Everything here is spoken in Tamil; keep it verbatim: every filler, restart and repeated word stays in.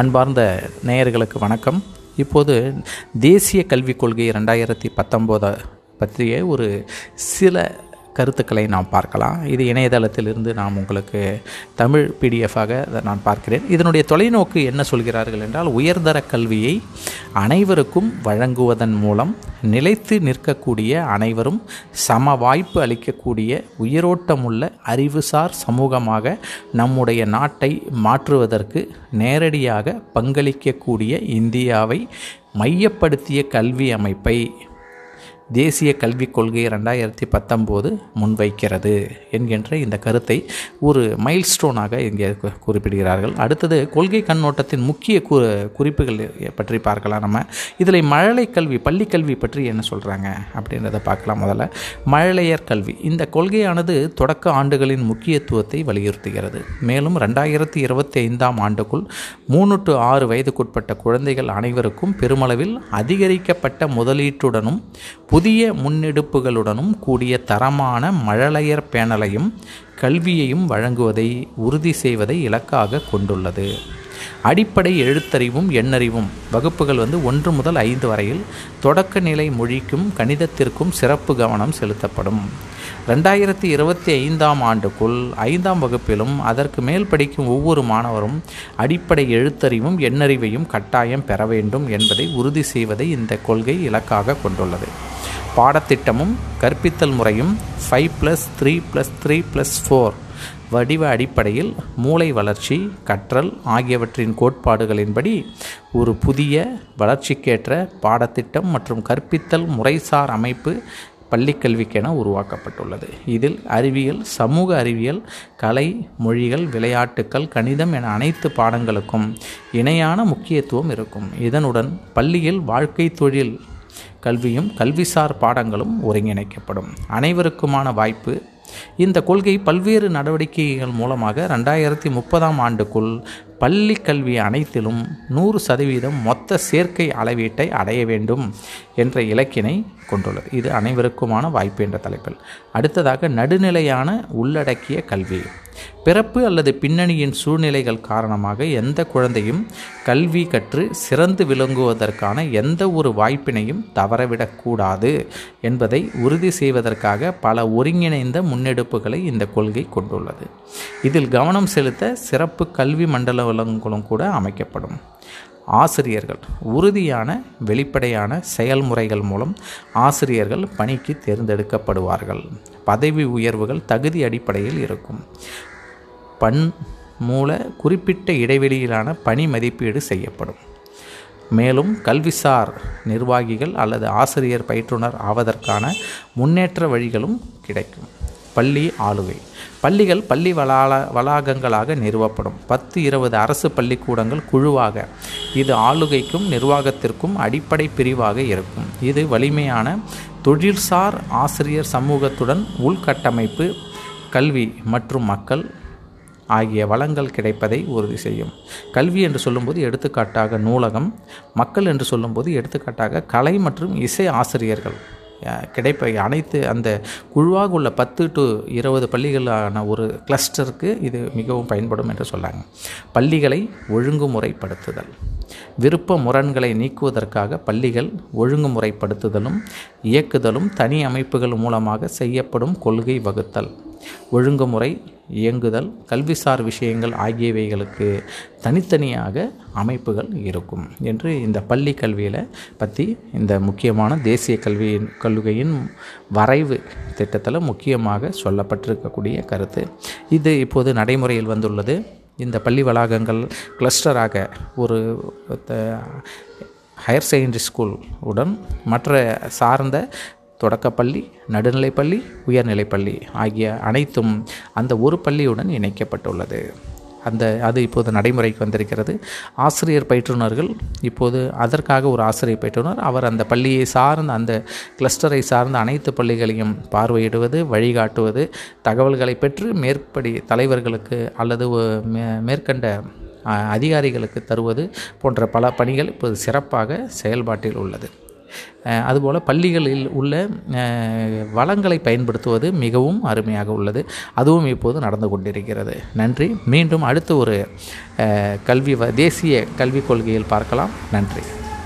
அன்பார்ந்த நேயர்களுக்கு வணக்கம். இப்போது தேசிய கல்விக் கொள்கை ரெண்டாயிரத்தி பத்தொம்போதை பற்றிய ஒரு சில கருத்துக்களை நாம் பார்க்கலாம். இது இணையதளத்திலிருந்து நாம் உங்களுக்கு தமிழ் பிடிஎஃபாக நான் பார்க்கிறேன். இதனுடைய தொலைநோக்கு என்ன சொல்கிறார்கள் என்றால், உயர்தர கல்வியை அனைவருக்கும் வழங்குவதன் மூலம் நிலைத்து நிற்கக்கூடிய, அனைவரும் சம வாய்ப்பு அளிக்கக்கூடிய, உயிரோட்டமுள்ள அறிவுசார் சமூகமாக நம்முடைய நாட்டை மாற்றுவதற்கு நேரடியாக பங்களிக்கக்கூடிய இந்தியாவை மையப்படுத்திய கல்வி அமைப்பை தேசிய கல்விக் கொள்கை ரெண்டாயிரத்தி பத்தொம்போது முன்வைக்கிறது என்கின்ற இந்த கருத்தை ஒரு மைல்ஸ்டோனாக இங்கே குறிப்பிடுகிறார்கள். அடுத்தது கொள்கை கண்ணோட்டத்தின் முக்கிய கு குறிப்புகள் பற்றி பார்க்கலாம். நம்ம இதில் மழலை கல்வி, பள்ளிக்கல்வி பற்றி என்ன சொல்கிறாங்க அப்படின்றத பார்க்கலாம். முதல்ல மழலையர் கல்வி. இந்த கொள்கையானது தொடக்க ஆண்டுகளின் முக்கியத்துவத்தை வலியுறுத்துகிறது. மேலும் ரெண்டாயிரத்தி இருபத்தி ஐந்தாம் ஆண்டுக்குள் மூணு டு ஆறு வயதுக்குட்பட்ட குழந்தைகள் அனைவருக்கும் பெருமளவில் அதிகரிக்கப்பட்ட முதலீட்டுடனும் புதிய முன்னெடுப்புகளுடனும் கூடிய தரமான மழலையர் பேனலையும் கல்வியையும் வழங்குவதை உறுதி செய்வதை இலக்காக கொண்டுள்ளது. அடிப்படை எழுத்தறிவும் எண்ணறிவும் வகுப்புகள் வந்து ஒன்று முதல் ஐந்து வரையில் தொடக்க நிலை மொழிக்கும் கணிதத்திற்கும் சிறப்பு கவனம் செலுத்தப்படும். ரெண்டாயிரத்தி இருபத்தி ஐந்தாம் ஆண்டுக்குள் ஐந்தாம் வகுப்பிலும் அதற்கு மேல் படிக்கும் ஒவ்வொரு மாணவரும் அடிப்படை எழுத்தறிவும் எண்ணறிவையும் கட்டாயம் பெற வேண்டும் என்பதை உறுதி செய்வதை இந்த கொள்கை இலக்காக கொண்டுள்ளது. பாடத்திட்டமும் கற்பித்தல் முறையும் five plus three plus three plus four வடிவ அடிப்படையில் மூளை வளர்ச்சி, கற்றல் ஆகியவற்றின் கோட்பாடுகளின்படி ஒரு புதிய வளர்ச்சிக்கேற்ற பாடத்திட்டம் மற்றும் கற்பித்தல் முறைசார் அமைப்பு பள்ளிக்கல்விக்கென உருவாக்கப்பட்டுள்ளது. இதில் அறிவியல், சமூக அறிவியல், கலை, மொழிகள், விளையாட்டுக்கள், கணிதம் என அனைத்து பாடங்களுக்கும் இணையான முக்கியத்துவம் இருக்கும். இதனுடன் பள்ளியில் வாழ்க்கை, தொழில் கல்வியும் கல்விசார் பாடங்களும் ஒருங்கிணைக்கப்படும். அனைவருக்குமான வாய்ப்பு. இந்த கொள்கை பல்வேறு நடவடிக்கைகள் மூலமாக ரெண்டாயிரத்தி முப்பதாம் ஆண்டுக்குள் பள்ளி கல்வி அனைத்திலும் நூறு சதவீதம் மொத்த சேர்க்கை அளவீட்டை அடைய வேண்டும் என்ற இலக்கினை கொண்டுள்ளது. இது அனைவருக்குமான வாய்ப்பு என்ற தலைப்பில். அடுத்ததாக நடுநிலையான உள்ளடக்கிய கல்வி. பிறப்பு அல்லது பின்னணியின் சூழ்நிலைகள் காரணமாக எந்த குழந்தையும் கல்வி கற்று சிறந்து விளங்குவதற்கான எந்த ஒரு வாய்ப்பினையும் தவறவிடக்கூடாது என்பதை உறுதி செய்வதற்காக பல ஒருங்கிணைந்த முன்னெடுப்புகளை இந்த கொள்கை கொண்டுள்ளது. இதில் கவனம் செலுத்த சிறப்பு கல்வி மண்டலங்களும் கூட அமைக்கப்படும். ஆசிரியர்கள் உறுதியான வெளிப்படையான செயல்முறைகள் மூலம் ஆசிரியர்கள் பணிக்கு தேர்ந்தெடுக்கப்படுவார்கள். பதவி உயர்வுகள் தகுதி அடிப்படையில் இருக்கும். பண் மூல குறிப்பிட்ட இடைவெளியிலான பணி மதிப்பீடு செய்யப்படும். மேலும் கல்விசார் நிர்வாகிகள் அல்லது ஆசிரியர் பயிற்றுனர் ஆவதற்கான முன்னேற்ற வழிகளும் கிடைக்கும். பள்ளி ஆளுகை. பள்ளிகள் பள்ளி வளால வளாகங்களாக நிறுவப்படும். பத்து இருபது அரசு பள்ளிக்கூடங்கள் குழுவாக. இது ஆளுகைக்கும் நிர்வாகத்திற்கும் அடிப்படை பிரிவாக இருக்கும். இது வலிமையான தொழில்சார் ஆசிரியர் சமூகத்துடன் உள்கட்டமைப்பு, கல்வி மற்றும் மக்கள் ஆகிய வளங்கள் கிடைப்பதை உறுதி செய்யும். கல்வி என்று சொல்லும்போது எடுத்துக்காட்டாக நூலகம், மக்கள் என்று சொல்லும்போது எடுத்துக்காட்டாக கலை மற்றும் இசை ஆசிரியர்கள் கிடைப்ப அனைத்து அந்த குழுவாக உள்ள பத்து டு இருபது பள்ளிகளான ஒரு கிளஸ்டருக்கு இது மிகவும் பயன்படும் என்று சொன்னாங்க. பள்ளிகளை ஒழுங்குமுறைப்படுத்துதல். விருப்ப முரண்களை நீக்குவதற்காக பள்ளிகள் ஒழுங்குமுறைப்படுத்துதலும் இயக்குதலும் தனி அமைப்புகள் மூலமாக செய்யப்படும் கொள்கை வகுத்தல். ஒழுங்குமுறை, இயங்குதல், கல்விசார் விஷயங்கள் ஆகியவைகளுக்கு தனித்தனியாக அமைப்புகள் இருக்கும் என்று இந்த பள்ளி கல்வியில் பற்றி இந்த முக்கியமான தேசிய கல்வியின் கொள்கையின் வரைவு திட்டத்தில் முக்கியமாக சொல்லப்பட்டிருக்கக்கூடிய கருத்து இது. இப்போது நடைமுறையில் வந்துள்ளது. இந்த பள்ளி வளாகங்கள் கிளஸ்டராக ஒரு ஹையர் செகண்டரி ஸ்கூல் உடன் மற்ற சார்ந்த தொடக்கப்பள்ளி, நடுநிலைப்பள்ளி, உயர்நிலைப்பள்ளி ஆகிய அனைத்தும் அந்த ஒரு பள்ளியுடன் இணைக்கப்பட்டுள்ளது. அந்த அது இப்போது நடைமுறைக்கு வந்திருக்கிறது. ஆசிரியர் பயிற்றுனர்கள் இப்போது அதற்காக ஒரு ஆசிரியர் பயிற்றுனர் அவர் அந்த பள்ளியை சார்ந்த அந்த கிளஸ்டரை சார்ந்த அனைத்து பள்ளிகளையும் பார்வையிடுவது, வழிகாட்டுவது, தகவல்களை பெற்று மேற்படி தலைவர்களுக்கு அல்லது மேற்கண்ட அதிகாரிகளுக்கு தருவது போன்ற பல பணிகள் இப்போது சிறப்பாக செயல்பாட்டில் உள்ளது. அதுபோல் பள்ளிகளில் உள்ள வளங்களை பயன்படுத்துவது மிகவும் அருமையாக உள்ளது. அதுவும் இப்போது நடந்து கொண்டிருக்கிறது. நன்றி. மீண்டும் அடுத்த ஒரு கல்வி தேசிய கல்விக் கொள்கையில் பார்க்கலாம். நன்றி.